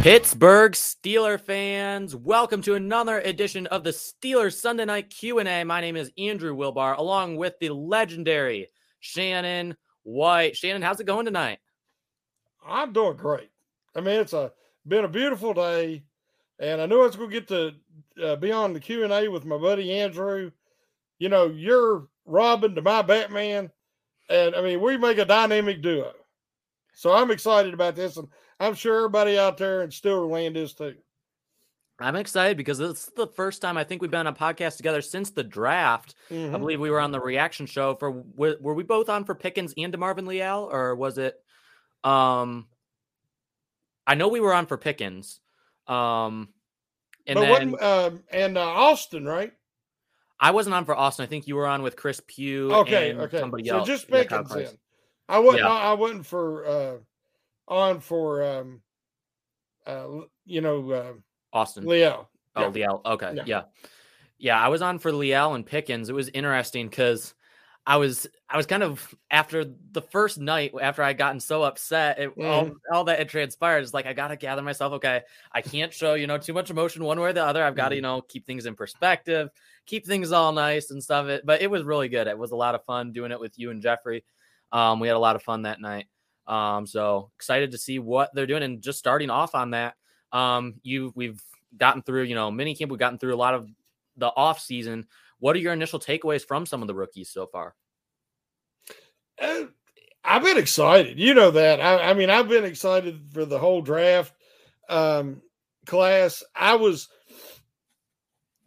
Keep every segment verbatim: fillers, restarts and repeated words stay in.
Pittsburgh Steeler fans, welcome to another edition of the Steelers Sunday Night Q and A. My name is Andrew Wilbar, along with the legendary Shannon White. Shannon, how's it going tonight? I'm doing great. I mean, it's a, been a beautiful day, and I knew I was going to get to uh, be on the Q and A with my buddy Andrew. You know, you're Robin to my Batman, and, I mean, we make a dynamic duo. So I'm excited about this, and I'm sure everybody out there in Steelerland is too. I'm excited because this is the first time I think we've been on a podcast together since the draft. Mm-hmm. I believe we were on the reaction show. for. Were, were we both on for Pickens and DeMarvin Leal, or was it – um, I know we were on for Pickens. Um, and but then, what, uh, and uh, Austin, right? I wasn't on for Austin. I think you were on with Chris Pugh okay, and okay. somebody so else. So just Pickens in. I wasn't, yeah. I, I wasn't for uh, – on for, um, uh, you know, uh, Austin. Leal. Oh, yeah. Leal. Okay. Yeah. yeah. Yeah. I was on for Leal and Pickens. It was interesting because I was, I was kind of after the first night, after I gotten so upset, it, mm-hmm. all, all that it transpired is like, I got to gather myself. Okay. I can't show, you know, too much emotion one way or the other. I've got to, mm-hmm. you know, keep things in perspective, keep things all nice and stuff. It, but it was really good. It was a lot of fun doing it with you and Jeffrey. Um, we had a lot of fun that night. Um, so excited to see what they're doing. And just starting off on that, um, you, we've gotten through, you know, mini camp, we've gotten through a lot of the off season. What are your initial takeaways from some of the rookies so far? Uh, I've been excited. You know that. I, I mean, I've been excited for the whole draft, um, class. I was,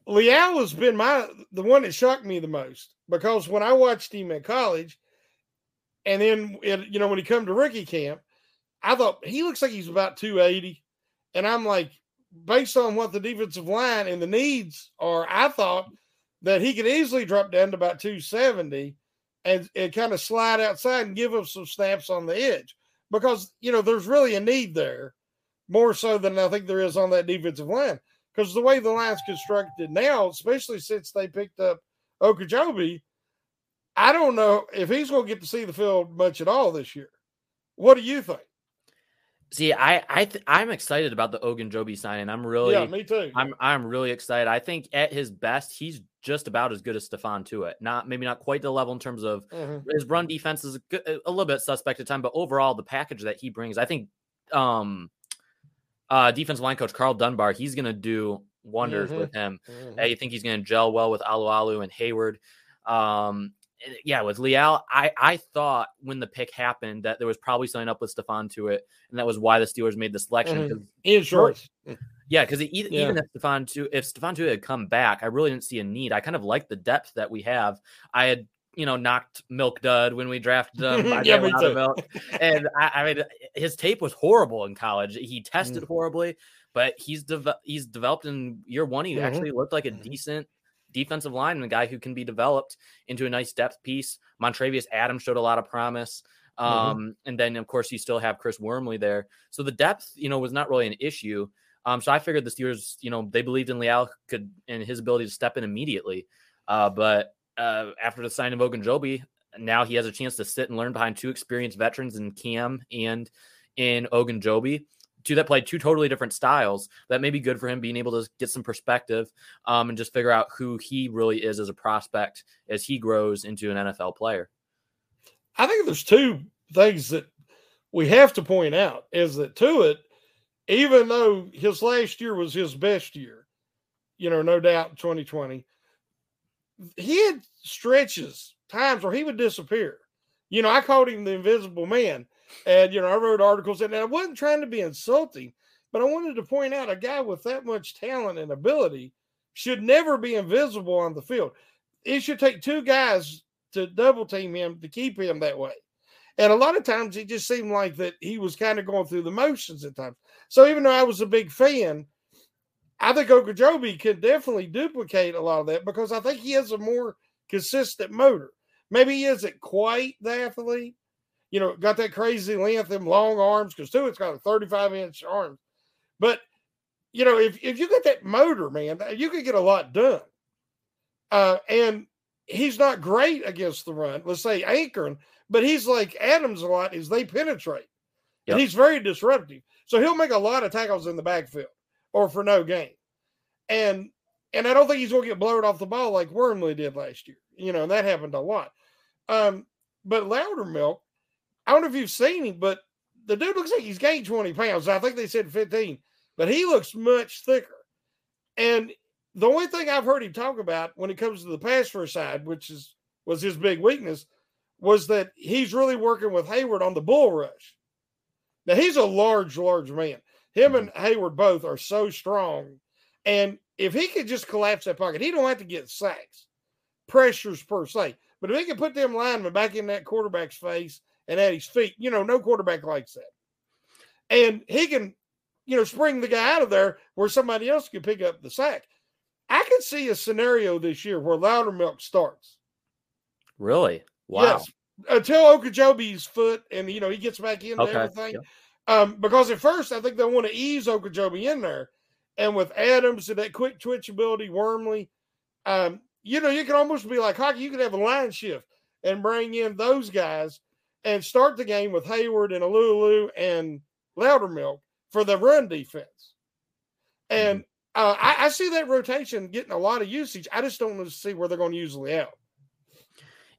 Leal has been my, the one that shocked me the most, because when I watched him in college, and then, it, you know, when he come to rookie camp, I thought he looks like he's about two eighty. And I'm like, based on what the defensive line and the needs are, I thought that he could easily drop down to about two seventy and, and kind of slide outside and give him some snaps on the edge. Because, you know, there's really a need there, more so than I think there is on that defensive line. Because the way the line's constructed now, especially since they picked up Okejobi, I don't know if he's going to get to see the field much at all this year. What do you think? See, I, I th- I'm excited about the Ogunjobi signing. I'm really, yeah, me too. I'm, I'm really excited. I think at his best, he's just about as good as Stephon Tuitt. Not maybe not quite the level in terms of mm-hmm. his run defense is a, good, a little bit suspect at times, but overall the package that he brings, I think, um, uh, defensive line coach Carl Dunbar, he's going to do wonders mm-hmm. with him. Mm-hmm. I think he's going to gel well with Alu Alu and Hayward. Um, yeah, with Leal, I, I thought when the pick happened that there was probably something up with Stephon Tuitt, and that was why the Steelers made the selection. Mm-hmm. He was short. Yeah, because even, yeah. even if Stephon Tuitt, if Stephon Tuitt had come back, I really didn't see a need. I kind of like the depth that we have. I had, you know, knocked Milk Dud when we drafted him. By yeah, milk. And I, I mean, his tape was horrible in college. He tested mm-hmm. horribly, but he's de- he's developed in year one. He mm-hmm. actually looked like a decent defensive line and a guy who can be developed into a nice depth piece. Montrevious Adams showed a lot of promise. Um, mm-hmm. And then, of course, you still have Chris Wormley there. So the depth, you know, was not really an issue. Um, so I figured the Steelers, you know, they believed in Leal could and his ability to step in immediately. Uh, but uh, after the signing of Okejobi, now he has a chance to sit and learn behind two experienced veterans in Cam and in Okejobi, two that play two totally different styles. That may be good for him, being able to get some perspective um, and just figure out who he really is as a prospect as he grows into an N F L player. I think there's two things that we have to point out is that Tuitt, even though his last year was his best year, you know, no doubt in twenty twenty, he had stretches, times where he would disappear. You know, I called him the invisible man. And, you know, I wrote articles, and I wasn't trying to be insulting, but I wanted to point out a guy with that much talent and ability should never be invisible on the field. It should take two guys to double team him to keep him that way. And a lot of times it just seemed like that he was kind of going through the motions at times. So even though I was a big fan, I think Okejobi could definitely duplicate a lot of that because I think he has a more consistent motor. Maybe he isn't quite the athlete, you know, got that crazy length and long arms because Tuitt's got a thirty-five inch arm. But, you know, if, if you get that motor, man, you could get a lot done. Uh, and he's not great against the run, let's say anchoring, but he's like Adams a lot is they penetrate. Yep. And he's very disruptive. So he'll make a lot of tackles in the backfield or for no gain. And and I don't think he's going to get blown off the ball like Wormley did last year. You know, and that happened a lot. Um, but Loudermilk, I don't know if you've seen him, but the dude looks like he's gained twenty pounds. I think they said fifteen, but he looks much thicker. And the only thing I've heard him talk about when it comes to the pass rush side, which is was his big weakness, was that he's really working with Hayward on the bull rush. Now, he's a large, large man. Him and Hayward both are so strong. And if he could just collapse that pocket, he don't have to get sacks, pressures per se. But if he can put them linemen back in that quarterback's face and at his feet, you know, no quarterback likes that. And he can, you know, spring the guy out of there where somebody else can pick up the sack. I could see a scenario this year where Loudermilk starts. Really? Wow. Yes. Until Okejobi's foot and, you know, he gets back into okay. everything. Yep. Um, because at first, I think they want to ease Okejobi in there. And with Adams and that quick twitch ability, Wormley, um, you know, you can almost be like hockey. You could have a line shift and bring in those guys and start the game with Hayward and Alulu and Loudermilk for the run defense. And mm-hmm. uh, I, I see that rotation getting a lot of usage. I just don't see where they're going to use Leal.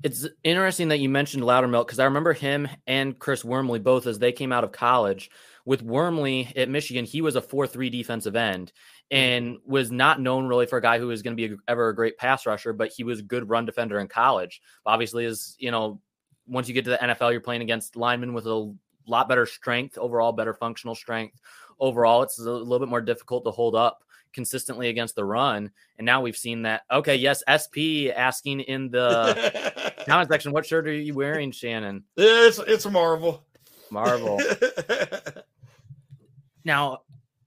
It's interesting that you mentioned Loudermilk because I remember him and Chris Wormley both as they came out of college. With Wormley at Michigan, he was a four three defensive end and was not known really for a guy who was going to be a, ever a great pass rusher, but he was a good run defender in college. Obviously, as you know, once you get to the N F L, you're playing against linemen with a lot better strength, overall better functional strength. Overall, it's a little bit more difficult to hold up consistently against the run. And now we've seen that. Okay, yes, S P asking in the comment section, what shirt are you wearing, Shannon? It's it's a Marvel. Marvel. Now,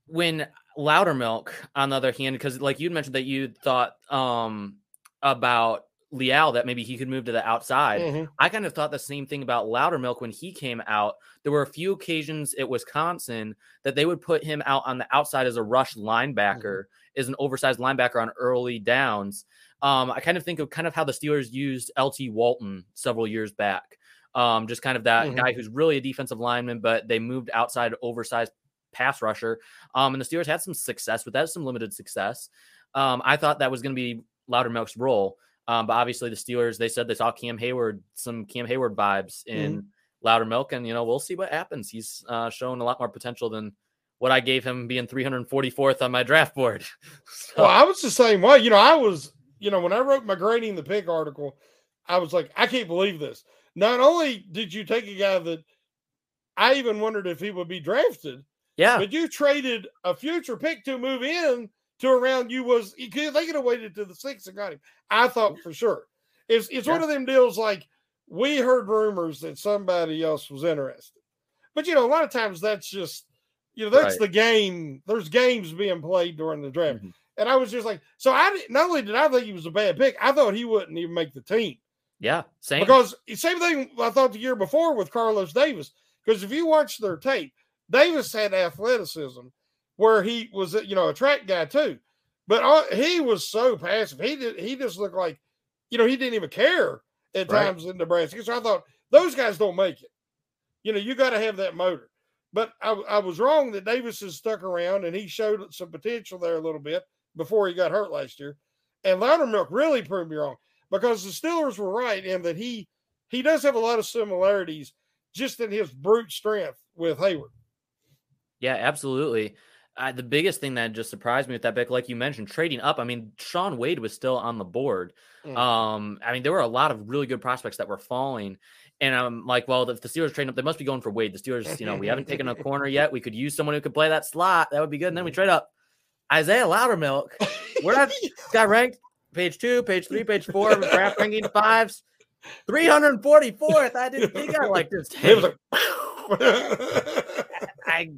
when Loudermilk, on the other hand, because like you mentioned that you thought um, about Leal, that maybe he could move to the outside. Mm-hmm. I kind of thought the same thing about Loudermilk when he came out. There were a few occasions at Wisconsin that they would put him out on the outside as a rush linebacker, mm-hmm. as an oversized linebacker on early downs. Um, I kind of think of kind of how the Steelers used L T Walton several years back. Um, just kind of that mm-hmm. guy who's really a defensive lineman, but they moved outside oversized pass rusher. Um, and the Steelers had some success with that, some limited success. Um, I thought that was going to be Loudermilk's role. Um, but obviously the Steelers, they said they saw Cam Hayward, some Cam Hayward vibes in mm-hmm. Loudermilk. And, you know, we'll see what happens. He's uh, shown a lot more potential than what I gave him being three hundred forty-fourth on my draft board. So. Well, I was the same way. You know, I was, you know, when I wrote my grading the pick article, I was like, I can't believe this. Not only did you take a guy that I even wondered if he would be drafted, yeah, but you traded a future pick to move in to a round you was, they could have waited to the sixth and got him. I thought for sure. It's, it's yeah. one of them deals like we heard rumors that somebody else was interested. But, you know, a lot of times that's just, you know, that's right. the game. There's games being played during the draft. Mm-hmm. And I was just like, so I not only did I think he was a bad pick, I thought he wouldn't even make the team. Yeah, same. Because same thing I thought the year before with Carlos Davis. Because if you watch their tape, Davis had athleticism where he was, you know, a track guy too. But all, he was so passive. He did, he just looked like, you know, he didn't even care at right. times in Nebraska. So I thought, those guys don't make it. You know, you got to have that motor. But I, I was wrong that Davis has stuck around, and he showed some potential there a little bit before he got hurt last year. And Loudermilk really proved me wrong because the Steelers were right in that he he does have a lot of similarities just in his brute strength with Hayward. Yeah, absolutely. Uh, the biggest thing that just surprised me with that pick, like you mentioned, trading up. I mean, Sean Wade was still on the board. Mm. Um, I mean, there were a lot of really good prospects that were falling. And I'm like, well, if the Steelers trade up, they must be going for Wade. The Steelers, you know, we haven't taken a corner yet. We could use someone who could play that slot. That would be good. And then we trade up. Isaiah Loudermilk. We're not got ranked page two, page three, page four, draft ranking fives. three hundred forty-fourth. I didn't think I liked this. I,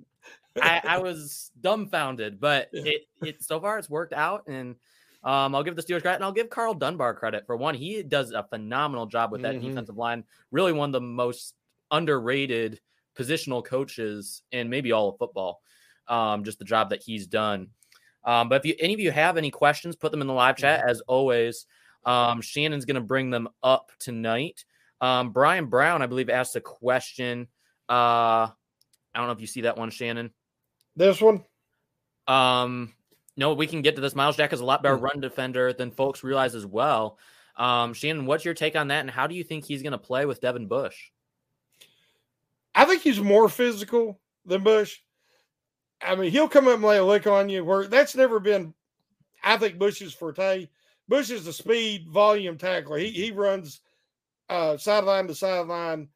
I I was dumbfounded, but it it so far it's worked out. And Um, I'll give the Steelers credit, and I'll give Carl Dunbar credit for one. He does a phenomenal job with that mm-hmm. defensive line. Really one of the most underrated positional coaches in maybe all of football. Um, just the job that he's done. Um, but if you, any of you have any questions, put them in the live chat as always. Um, Shannon's going to bring them up tonight. Um, Brian Brown, I believe, asked a question. Uh, I don't know if you see that one, Shannon. This one? Um. No, we can get to this. Miles Jack is a lot better mm-hmm. run defender than folks realize as well. Um, Shannon, what's your take on that, and how do you think he's going to play with Devin Bush? I think he's more physical than Bush. I mean, he'll come up and lay a lick on you. Where that's never been, I think, Bush's forte. Bush is the speed, volume tackler. He he runs uh, sideline to sideline,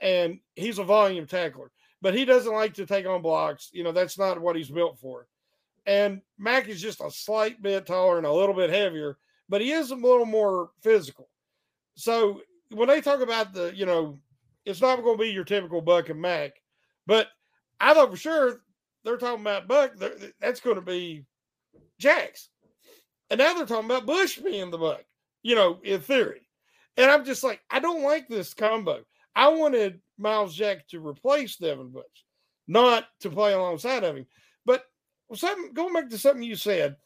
and he's a volume tackler. But he doesn't like to take on blocks. You know, that's not what he's built for. And Mac is just a slight bit taller and a little bit heavier, but he is a little more physical. So when they talk about the, you know, it's not going to be your typical Buck and Mac, but I thought for sure they're talking about Buck. That's going to be Jax. And now they're talking about Bush being the Buck, you know, in theory. And I'm just like, I don't like this combo. I wanted Miles Jack to replace Devin Bush, not to play alongside of him. But Well, something, going back to something you said,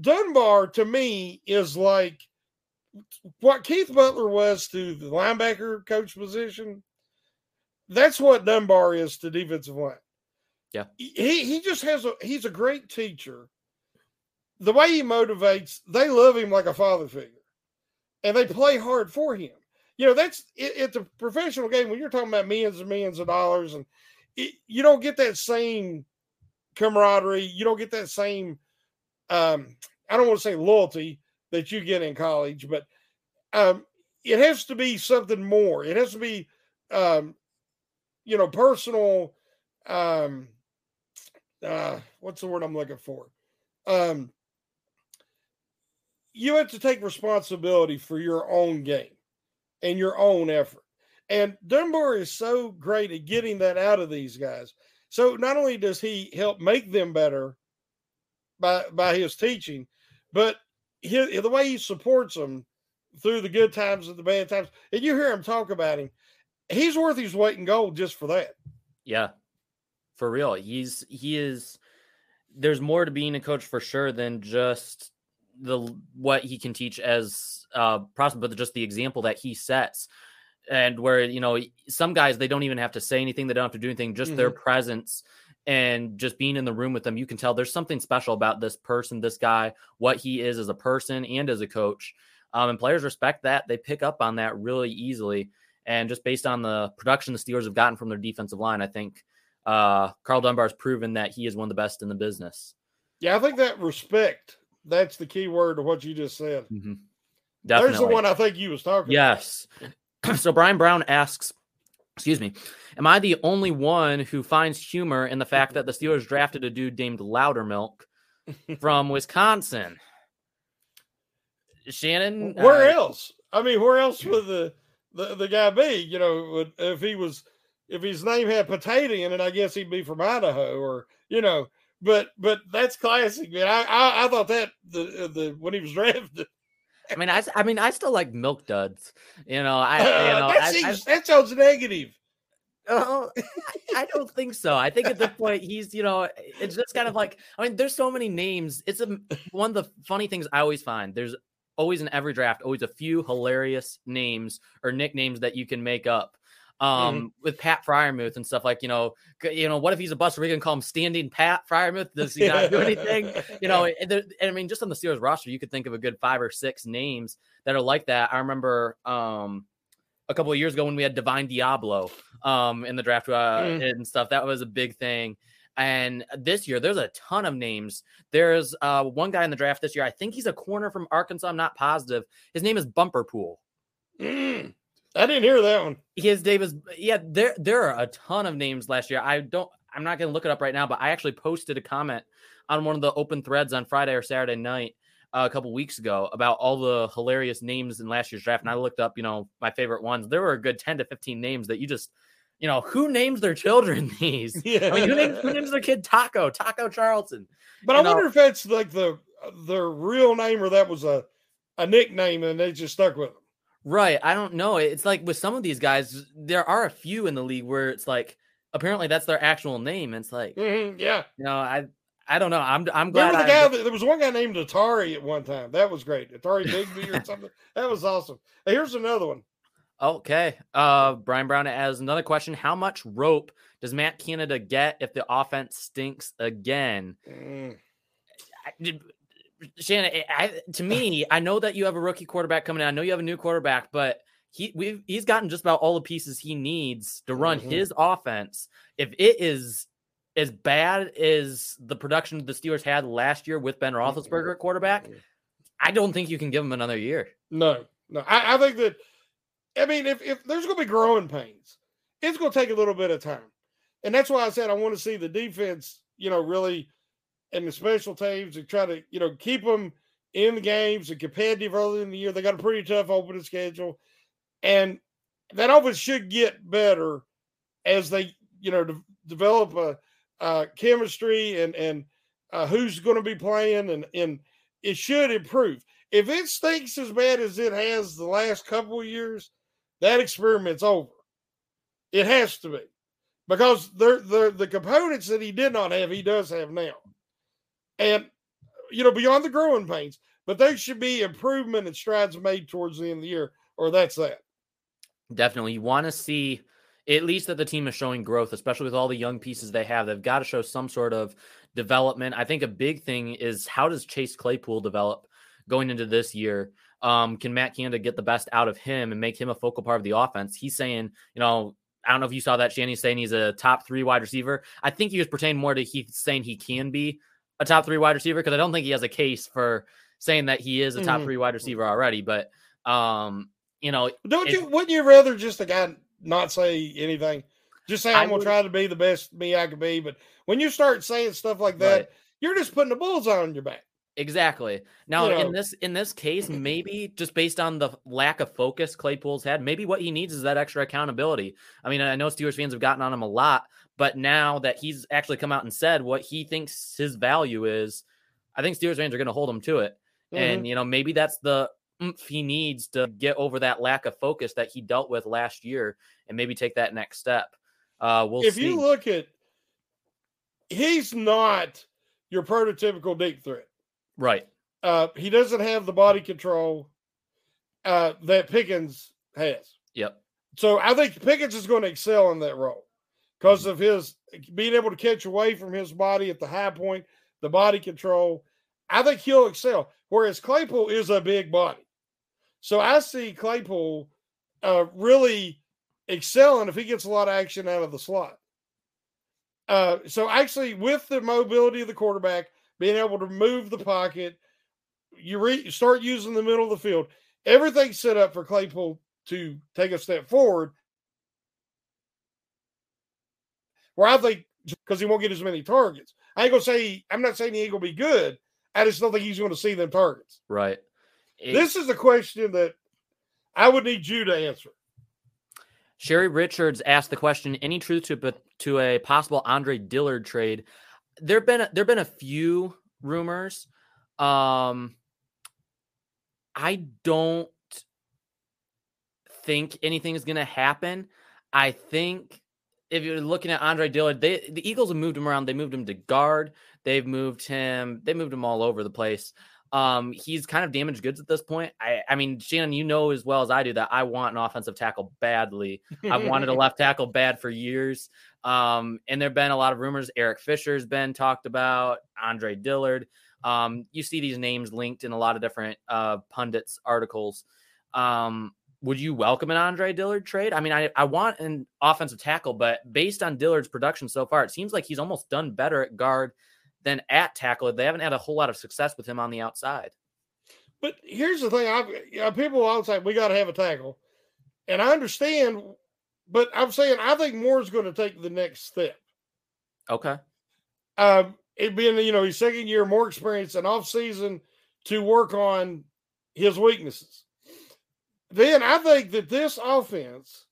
Dunbar to me is like what Keith Butler was to the linebacker coach position. That's what Dunbar is to defensive line. Yeah, he he just has a he's a great teacher. The way he motivates, they love him like a father figure, and they play hard for him. You know, that's it, it's a professional game when you're talking about millions and millions of dollars, and it, you don't get that same camaraderie. You don't get that same um I don't want to say loyalty that you get in college, but um it has to be something more. It has to be um you know personal um uh what's the word I'm looking for um you have to take responsibility for your own game and your own effort, and Dunbar is so great at getting that out of these guys. So not only does he help make them better by by his teaching, but he, the way he supports them through the good times and the bad times, and you hear him talk about him, he's worth his weight in gold just for that. Yeah, for real. He's he is. There's more to being a coach for sure than just the what he can teach as a prospect, but just the example that he sets. And where, you know, some guys, they don't even have to say anything. They don't have to do anything, just mm-hmm. their presence and just being in the room with them. You can tell there's something special about this person, this guy, what he is as a person and as a coach. Um, and players respect that. They pick up on that really easily. And just based on the production the Steelers have gotten from their defensive line, I think uh, Carl Dunbar's proven that he is one of the best in the business. Yeah, I think that respect, that's the key word to what you just said. Mm-hmm. Definitely. There's the one I think you was talking yes. about. Yes. So Brian Brown asks, excuse me, am I the only one who finds humor in the fact that the Steelers drafted a dude named Loudermilk from Wisconsin? Shannon? Where uh, else? I mean, where else would the, the, the guy be? You know, would, if he was, if his name had potato in it, I guess he'd be from Idaho or, you know, but, but that's classic, man. I, I, I thought that the, the, when he was drafted, I mean, I, I mean, I still like milk duds, you know, I, you know, uh, that, I, seems, I, that sounds negative. Oh, uh, I, I don't think so. I think at this point he's, you know, it's just kind of like, I mean, there's so many names. It's a, one of the funny things I always find. There's always in every draft, always a few hilarious names or nicknames that you can make up. Um, mm-hmm. With Pat Fryermuth and stuff, like, you know, you know, what if he's a buster? We can call him Standing Pat Fryermuth. Does he not do anything? You know, and, there, and I mean, just on the Steelers roster, you could think of a good five or six names that are like that. I remember um, a couple of years ago when we had Divine Diablo um, in the draft uh, mm-hmm. and stuff. That was a big thing. And this year, there's a ton of names. There's uh, one guy in the draft this year. I think he's a corner from Arkansas. I'm not positive. His name is Bumperpool. Mm. I didn't hear that one. His Davis. Yeah, there there are a ton of names last year. I don't. I'm not going to look it up right now, but I actually posted a comment on one of the open threads on Friday or Saturday night uh, a couple weeks ago about all the hilarious names in last year's draft. And I looked up, you know, my favorite ones. There were a good ten to fifteen names that you just. You know, who names their children these? Yeah. I mean, who names, who names their kid Taco? Taco Charlton. But you I know? wonder if that's like the their real name or that was a, a nickname and they just stuck with them. Right. I don't know. It's like with some of these guys, there are a few in the league where it's like, apparently that's their actual name. It's like, mm-hmm, yeah. You know, I I don't know. I'm I'm glad. Remember the guy I, that, there was one guy named Atari at one time. That was great. Atari Bigby or something. That was awesome. Here's another one. Okay. Uh, Brian Brown has another question. How much rope does Matt Canada get if the offense stinks again? Mm. I, Shannon, I, to me, I know that you have a rookie quarterback coming in. I know you have a new quarterback, but he we've, he's gotten just about all the pieces he needs to run mm-hmm. his offense. If it is as bad as the production the Steelers had last year with Ben Roethlisberger at quarterback, I don't think you can give him another year. No, no. I, I think that I mean, if, if there's going to be growing pains, it's going to take a little bit of time. And that's why I said I want to see the defense, you know, really, and the special teams and try to, you know, keep them in the games and competitive early in the year. They got a pretty tough opening schedule. And that offense should get better as they, you know, de- develop a, a chemistry and, and uh, who's going to be playing. And, and it should improve. If it stinks as bad as it has the last couple of years, that experiment's over. It has to be, because they're, they're, the components that he did not have, he does have now. And, you know, beyond the growing pains, but there should be improvement and strides made towards the end of the year, or that's that. Definitely. You want to see at least that the team is showing growth, especially with all the young pieces they have. They've got to show some sort of development. I think a big thing is, how does Chase Claypool develop going into this year? Um, can Matt Canada get the best out of him and make him a focal part of the offense? He's saying, you know, I don't know if you saw that, Shannon, saying he's a top three wide receiver. I think he was pertaining more to he saying he can be a top three wide receiver, because I don't think he has a case for saying that he is a top mm-hmm. three wide receiver already. But, um, you know. Don't you? Wouldn't you rather just a guy not say anything? Just say, I'm going to try to be the best me I could be. But when you start saying stuff like that, right. You're just putting a bullseye on your back. Exactly. Now, you know, in this in this case, maybe just based on the lack of focus Claypool's had, maybe what he needs is that extra accountability. I mean, I know Steelers fans have gotten on him a lot, but now that he's actually come out and said what he thinks his value is, I think Steelers fans are going to hold him to it. Mm-hmm. And, you know, maybe that's the oomph he needs to get over that lack of focus that he dealt with last year, and maybe take that next step. Uh, we'll if see. If you look at, he's not your prototypical deep threat. Right. Uh, he doesn't have the body control uh, that Pickens has. Yep. So I think Pickens is going to excel in that role because of his being able to catch away from his body at the high point, the body control. I think he'll excel, whereas Claypool is a big body. So I see Claypool uh, really excelling if he gets a lot of action out of the slot. Uh, so actually, with the mobility of the quarterback, being able to move the pocket, you re- start using the middle of the field. Everything's set up for Claypool to take a step forward, where I think because he won't get as many targets. I ain't gonna say I'm not saying he ain't gonna be good. I just don't think he's going to see them targets. Right. It, this is a question that I would need you to answer. Sherry Richards asked the question: any truth to to a possible Andre Dillard trade? There have been there been a few rumors. Um, I don't think anything is going to happen. I think if you're looking at Andre Dillard, they, the Eagles have moved him around. They moved him to guard. They've moved him. They moved him all over the place. Um, he's kind of damaged goods at this point. I, I mean, Shannon, you know as well as I do that I want an offensive tackle badly. I've wanted a left tackle bad for years. Um, and there have been a lot of rumors. Eric Fisher's been talked about, Andre Dillard. Um, you see these names linked in a lot of different uh, pundits' articles. Um, would you welcome an Andre Dillard trade? I mean, I, I want an offensive tackle, but based on Dillard's production so far, it seems like he's almost done better at guard than at tackle. They haven't had a whole lot of success with him on the outside. But here's the thing. I've, you know, people all say, we got to have a tackle. And I understand, but I'm saying I think Moore's going to take the next step. Okay. Um, it being, you know, his second year, more experience and offseason to work on his weaknesses. Then I think that this offense,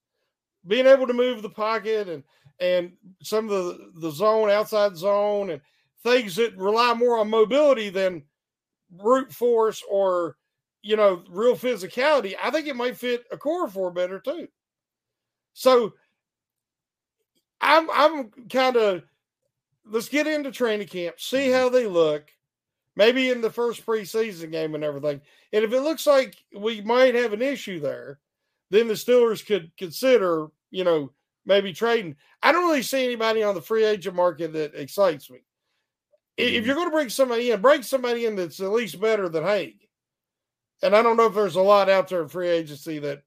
being able to move the pocket and and some of the, the zone, outside zone, and things that rely more on mobility than brute force or, you know, real physicality, I think it might fit a core four better too. So I'm I'm kind of, let's get into training camp, see how they look, maybe in the first preseason game and everything. And if it looks like we might have an issue there, then the Steelers could consider, you know, maybe trading. I don't really see anybody on the free agent market that excites me. If you're going to bring somebody in, bring somebody in that's at least better than Haig. And I don't know if there's a lot out there in free agency that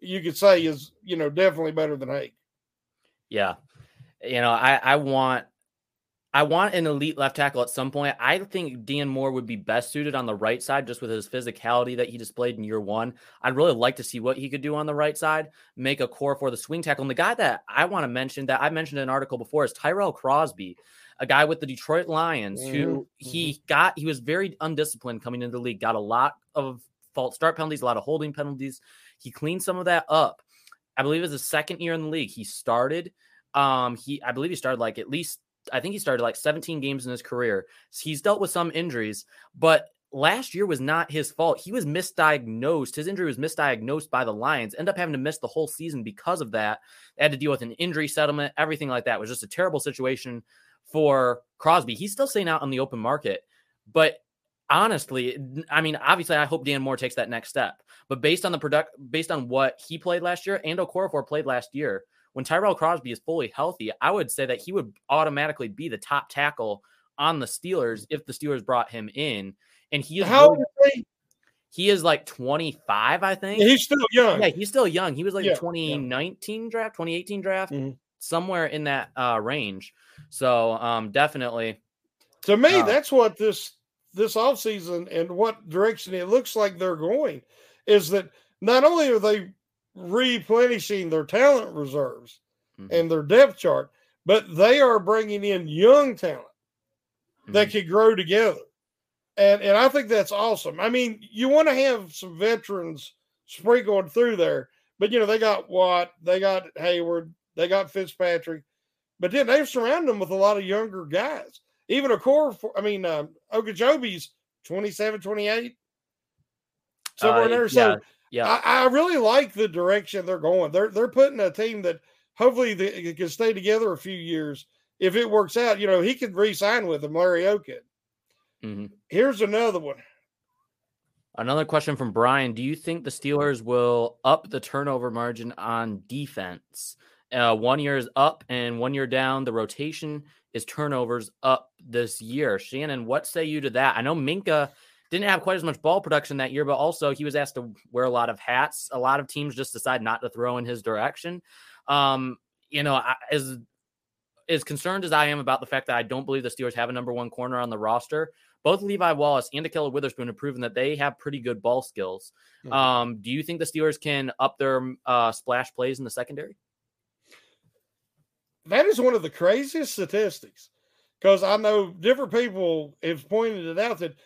you could say is, you know, definitely better than Haig. Yeah. You know, I, I want I want an elite left tackle at some point. I think Dan Moore would be best suited on the right side just with his physicality that he displayed in year one. I'd really like to see what he could do on the right side, make a core for the swing tackle. And the guy that I want to mention that I mentioned in an article before is Tyrell Crosby, a guy with the Detroit Lions who he got, he was very undisciplined coming into the league, got a lot of false start penalties, a lot of holding penalties. He cleaned some of that up. I believe it was his second year in the league. He started, um, he, I believe he started like at least, I think he started like seventeen games in his career. He's dealt with some injuries, but last year was not his fault. He was misdiagnosed. His injury was misdiagnosed by the Lions, ended up having to miss the whole season because of that. They had to deal with an injury settlement, everything like that. It was just a terrible situation for Crosby. He's still staying out on the open market, but honestly, I mean, obviously I hope Dan Moore takes that next step, but based on the product, based on what he played last year and Okorafor played last year, when Tyrell Crosby is fully healthy, I would say that he would automatically be the top tackle on the Steelers if the Steelers brought him in. And he is, How really, is he? he is like twenty-five, I think. Yeah, he's still young. Yeah, he's still young. He was like yeah, the twenty nineteen yeah. draft, twenty eighteen draft, mm-hmm. somewhere in that uh, range. So um, definitely. To me, uh, that's what this, this offseason and what direction it looks like they're going is that not only are they replenishing their talent reserves mm-hmm. and their depth chart, but they are bringing in young talent mm-hmm. that can grow together. And and I think that's awesome. I mean, you want to have some veterans sprinkled through there, but, you know, they got Watt, they got Hayward, they got Fitzpatrick, but then they've surrounded them with a lot of younger guys. Even a core, for, I mean, um, Okejobi's twenty-seven, twenty-eight, somewhere uh, in there. Yeah. So, Yeah, I, I really like the direction they're going. They're they're putting a team that hopefully they can stay together a few years. If it works out, you know, he could re-sign with them, Larry O'Kid. Mm-hmm. Here's another one. Another question from Brian. Do you think the Steelers will up the turnover margin on defense? Uh, one year is up and one year down. The rotation is turnovers up this year. Shannon, what say you to that? I know Minka didn't have quite as much ball production that year, but also he was asked to wear a lot of hats. A lot of teams just decide not to throw in his direction. Um, you know, is as concerned as I am about the fact that I don't believe the Steelers have a number one corner on the roster, both Levi Wallace and Ahkello Witherspoon have proven that they have pretty good ball skills. Mm-hmm. Um, do you think the Steelers can up their uh, splash plays in the secondary? That is one of the craziest statistics, because I know different people have pointed it out that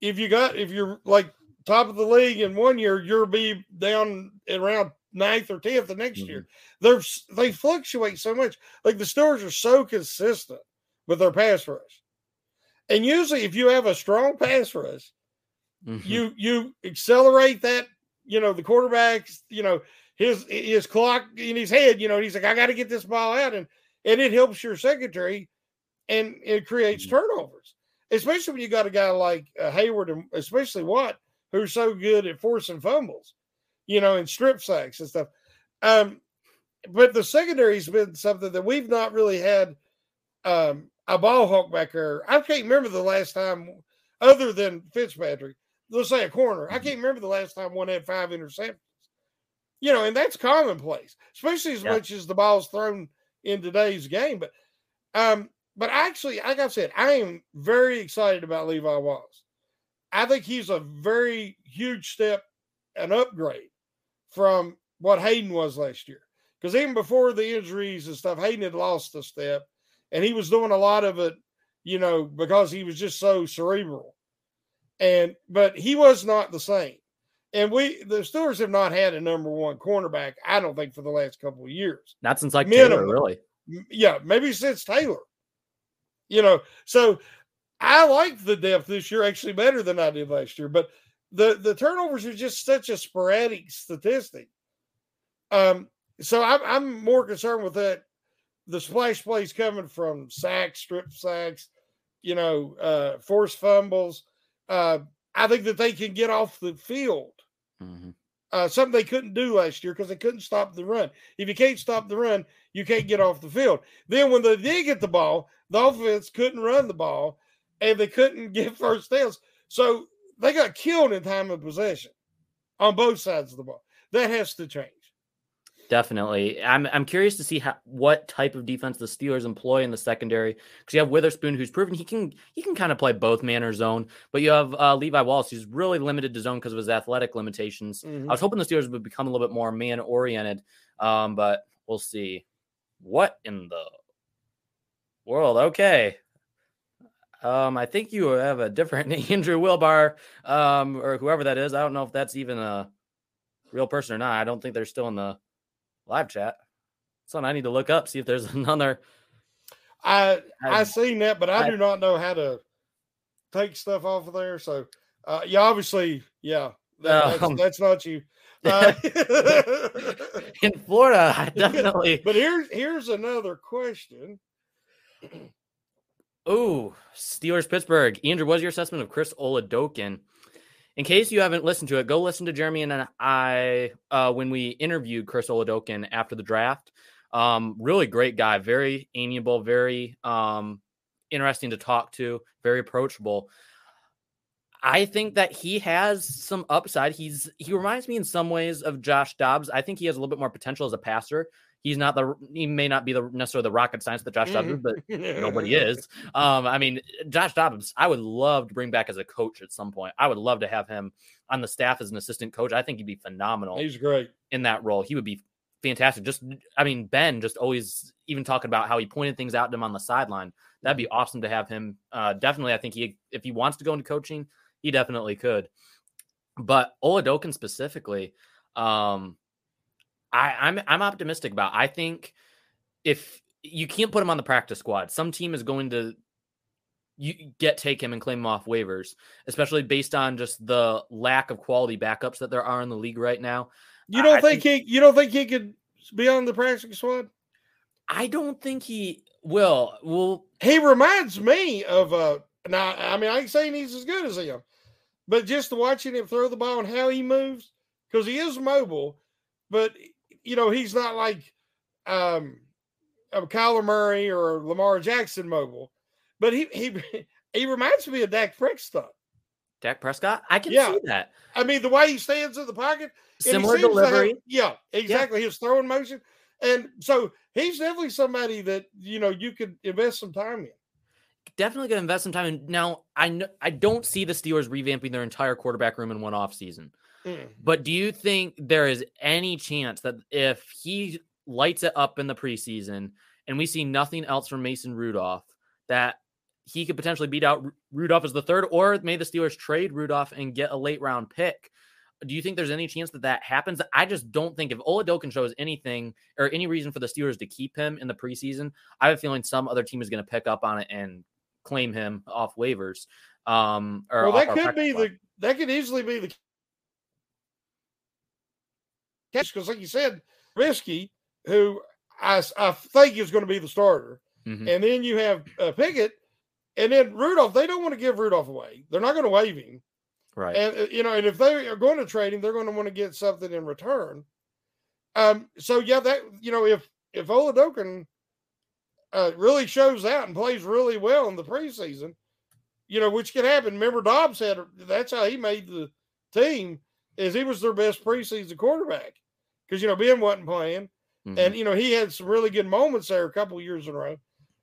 if you got, if you're like top of the league in one year, you'll be down around ninth or tenth the next mm-hmm. year. They're, they fluctuate so much. Like the Steelers are so consistent with their pass rush. And usually if you have a strong pass rush, mm-hmm. you, you accelerate that, you know, the quarterback's, you know, his, his clock in his head, you know, and he's like, I got to get this ball out. And, and it helps your secondary, and it creates mm-hmm. turnovers, especially when you got a guy like uh, Hayward and especially Watt, who's so good at forcing fumbles, you know, and strip sacks and stuff. Um, but the secondary has been something that we've not really had um, a ball hawk back there. I can't remember the last time, other than Fitzpatrick, let's say a corner. I can't remember the last time one had five interceptions. You know, and that's commonplace, especially as yeah. much as the ball's thrown in today's game. But, um, but actually, like I said, I am very excited about Levi Wallace. I think he's a very huge step, an upgrade from what Hayden was last year. Because even before the injuries and stuff, Hayden had lost a step, and he was doing a lot of it, you know, because he was just so cerebral. And but he was not the same. And we the Steelers have not had a number one cornerback, I don't think, for the last couple of years. Not since like Minimum. Taylor, really. Yeah, maybe since Taylor. You know, so I like the depth this year actually better than I did last year, but the, the turnovers are just such a sporadic statistic. Um, so I'm, I'm more concerned with that. The splash plays coming from sacks, strip sacks, you know, uh, forced fumbles. Uh, I think that they can get off the field. Mm-hmm. Uh, something they couldn't do last year because they couldn't stop the run. If you can't stop the run, you can't get off the field. Then when they did get the ball, the offense couldn't run the ball, and they couldn't get first downs. So they got killed in time of possession on both sides of the ball. That has to change. Definitely. I'm I'm curious to see how, what type of defense the Steelers employ in the secondary, because you have Witherspoon, who's proven he can he can kind of play both man or zone, but you have uh, Levi Wallace, who's really limited to zone because of his athletic limitations. Mm-hmm. I was hoping the Steelers would become a little bit more man-oriented, um, but we'll see. What in the world? Okay. Um, I think you have a different Andrew Wilbar, um, or whoever that is. I don't know if that's even a real person or not. I don't think they're still in the live chat. Something I need to look up, see if there's another. I I, I seen that, but I, I do not know how to take stuff off of there. So, uh, yeah, obviously, yeah, that, uh, that's, um, that's not you. Uh, in Florida, I definitely. But here's here's another question. Oh, Steelers Pittsburgh. Andrew, what is your assessment of Chris Oladokun? In case you haven't listened to it, go listen to Jeremy and I uh, when we interviewed Chris Oladokun after the draft. Um, really great guy, very amiable, very um, interesting to talk to, very approachable. I think that he has some upside. He's he reminds me in some ways of Josh Dobbs. I think he has a little bit more potential as a passer. He's not the, he may not be the necessarily the rocket science that Josh Dobbs is, but nobody is. Um, I mean, Josh Dobbs, I would love to bring back as a coach at some point. I would love to have him on the staff as an assistant coach. I think he'd be phenomenal. He's great in that role. He would be fantastic. Just, I mean, Ben just always even talking about how he pointed things out to him on the sideline. That'd be awesome to have him. Uh, definitely. I think he, if he wants to go into coaching, he definitely could. But Oladokun specifically, um, I, I'm I'm optimistic about. I think if you can't put him on the practice squad, some team is going to you get take him and claim him off waivers, especially based on just the lack of quality backups that there are in the league right now. You don't I, think, think he you don't think he could be on the practice squad? I don't think he will. Well, he reminds me of uh now. I mean, I ain't saying he's as good as him, but just watching him throw the ball and how he moves, because he is mobile, but you know, he's not like um, a Kyler Murray or Lamar Jackson mobile, but he he he reminds me of Dak Prescott. Dak Prescott, I can yeah. see that. I mean, the way he stands in the pocket, similar delivery. Like, yeah, exactly. Yeah. His throwing motion. And so he's definitely somebody that, you know, you could invest some time in. Definitely going to invest some time in. Now, I know, I don't see the Steelers revamping their entire quarterback room in one offseason. Mm. But do you think there is any chance that if he lights it up in the preseason and we see nothing else from Mason Rudolph, that he could potentially beat out Rudolph as the third, or may the Steelers trade Rudolph and get a late round pick? Do you think there's any chance that that happens? I just don't think. If Oladokun shows anything or any reason for the Steelers to keep him in the preseason, I have a feeling some other team is going to pick up on it and claim him off waivers. Um, or well, that could be line. the that could easily be the catch, because, like you said, Risky, who I, I think is going to be the starter, mm-hmm. and then you have uh, Pickett, and then Rudolph. They don't want to give Rudolph away. They're not going to waive him. Right. And, you know, and if they are going to trade him, they're going to want to get something in return. Um, so, yeah, that, you know, if, if Oladokun uh, really shows out and plays really well in the preseason, you know, which can happen. Remember, Dobbs had, that's how he made the team, is he was their best preseason quarterback. Because, you know, Ben wasn't playing. Mm-hmm. And, you know, he had some really good moments there a couple of years in a row.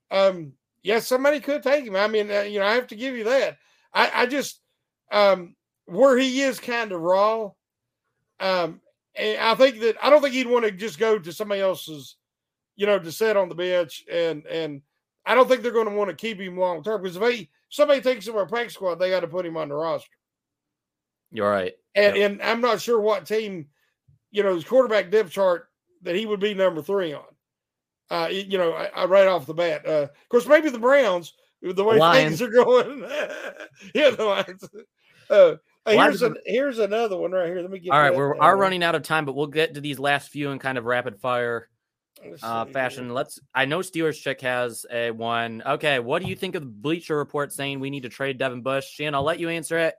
Um, yeah, somebody could take him. I mean, uh, you know, I have to give you that. I, I just, um, where he is kind of raw. Um, and I think that, I don't think he'd want to just go to somebody else's, you know, to sit on the bench. And, and I don't think they're going to want to keep him long term, because if they, somebody takes him our practice squad, they got to put him on the roster. You're right. And, yep. and I'm not sure what team, you know, his quarterback depth chart that he would be number three on, uh, you know, I, I right off the bat, uh, of course, maybe the Browns, the way Lions. Things are going. yeah, the Lions. Uh, Hey, here's, a, here's another one right here. Let me get. All right, we are running out of time, but we'll get to these last few in kind of rapid fire uh, fashion. Let's. I know Steelers Chick has a one. Okay, what do you think of the Bleacher Report saying we need to trade Devin Bush? Shan, I'll let you answer it.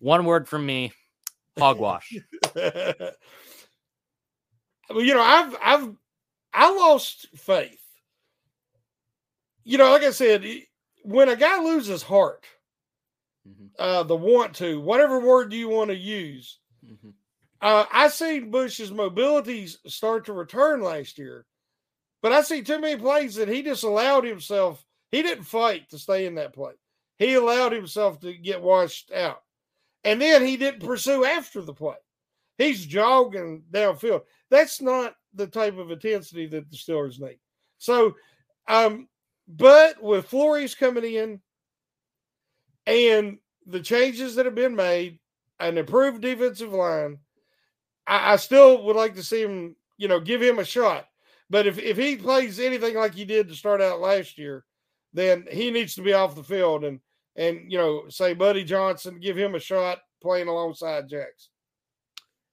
One word from me: hogwash. Well, you know, I've I've I lost faith. You know, like I said, when a guy loses heart. Uh, the want to, whatever word you want to use. Mm-hmm. Uh, I seen Bush's mobility start to return last year, but I see too many plays that he just allowed himself. He didn't fight to stay in that play. He allowed himself to get washed out. And then he didn't pursue after the play. He's jogging downfield. That's not the type of intensity that the Steelers need. So, um, but with Flores coming in, and the changes that have been made, an improved defensive line, I, I still would like to see him, you know, give him a shot. But if, if he plays anything like he did to start out last year, then he needs to be off the field and, and you know, say Buddy Johnson, give him a shot playing alongside Jackson.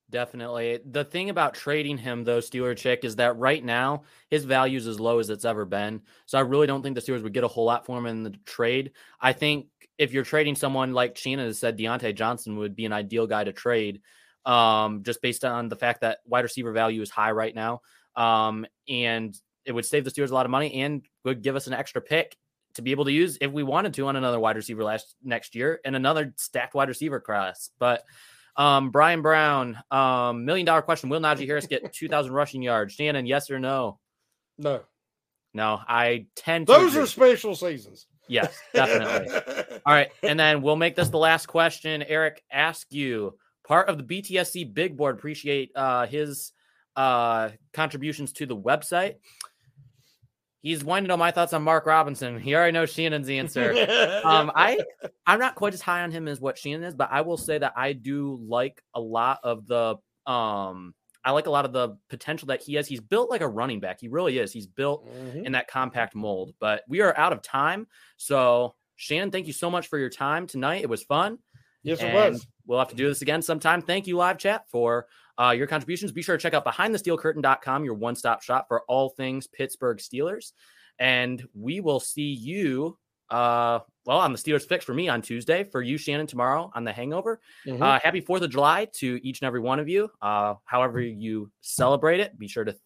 Definitely. The thing about trading him, though, Steeler Chick, is that right now his value is as low as it's ever been. So I really don't think the Steelers would get a whole lot for him in the trade. I think if you're trading someone like Shannon has said, Deontay Johnson would be an ideal guy to trade, um, just based on the fact that wide receiver value is high right now. Um, and it would save the Steelers a lot of money and would give us an extra pick to be able to use if we wanted to on another wide receiver last next year and another stacked wide receiver class. But Um, Brian Brown, um, million dollar question. Will Najee Harris get two thousand rushing yards? Shannon, yes or no? No. No, I tend to. Those agree. Are special seasons. Yes, definitely. All right. And then we'll make this the last question. Eric Askew, part of the B T S C Big Board. Appreciate uh, his uh, contributions to the website. He's wanting to know my thoughts on Mark Robinson. He already knows Shannon's answer. Um, I, I'm not quite as high on him as what Shannon is, but I will say that I do like a lot of the um, I like a lot of the potential that he has. He's built like a running back. He really is. He's built mm-hmm. in that compact mold. But we are out of time. So, Shannon, thank you so much for your time tonight. It was fun. Yes, and it was. We'll have to do this again sometime. Thank you, live chat, for uh, your contributions. Be sure to check out behind the steel curtain dot com, your one-stop shop for all things Pittsburgh Steelers. And we will see you, uh, well, on the Steelers Fix for me on Tuesday, for you, Shannon, tomorrow on The Hangover. Mm-hmm. Uh, happy fourth of July to each and every one of you. Uh, however you celebrate it, be sure to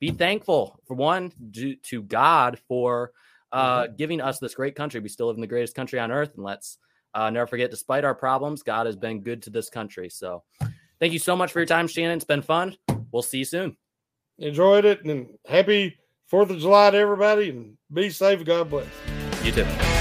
be thankful, for one, do, to God for uh, mm-hmm. giving us this great country. We still live in the greatest country on earth, and let's Uh, never forget, despite our problems, God has been good to this country. So thank you so much for your time, Shannon. It's been fun. We'll see you soon. enjoyed it, and happy Fourth of July to everybody, and be safe. God bless. You too.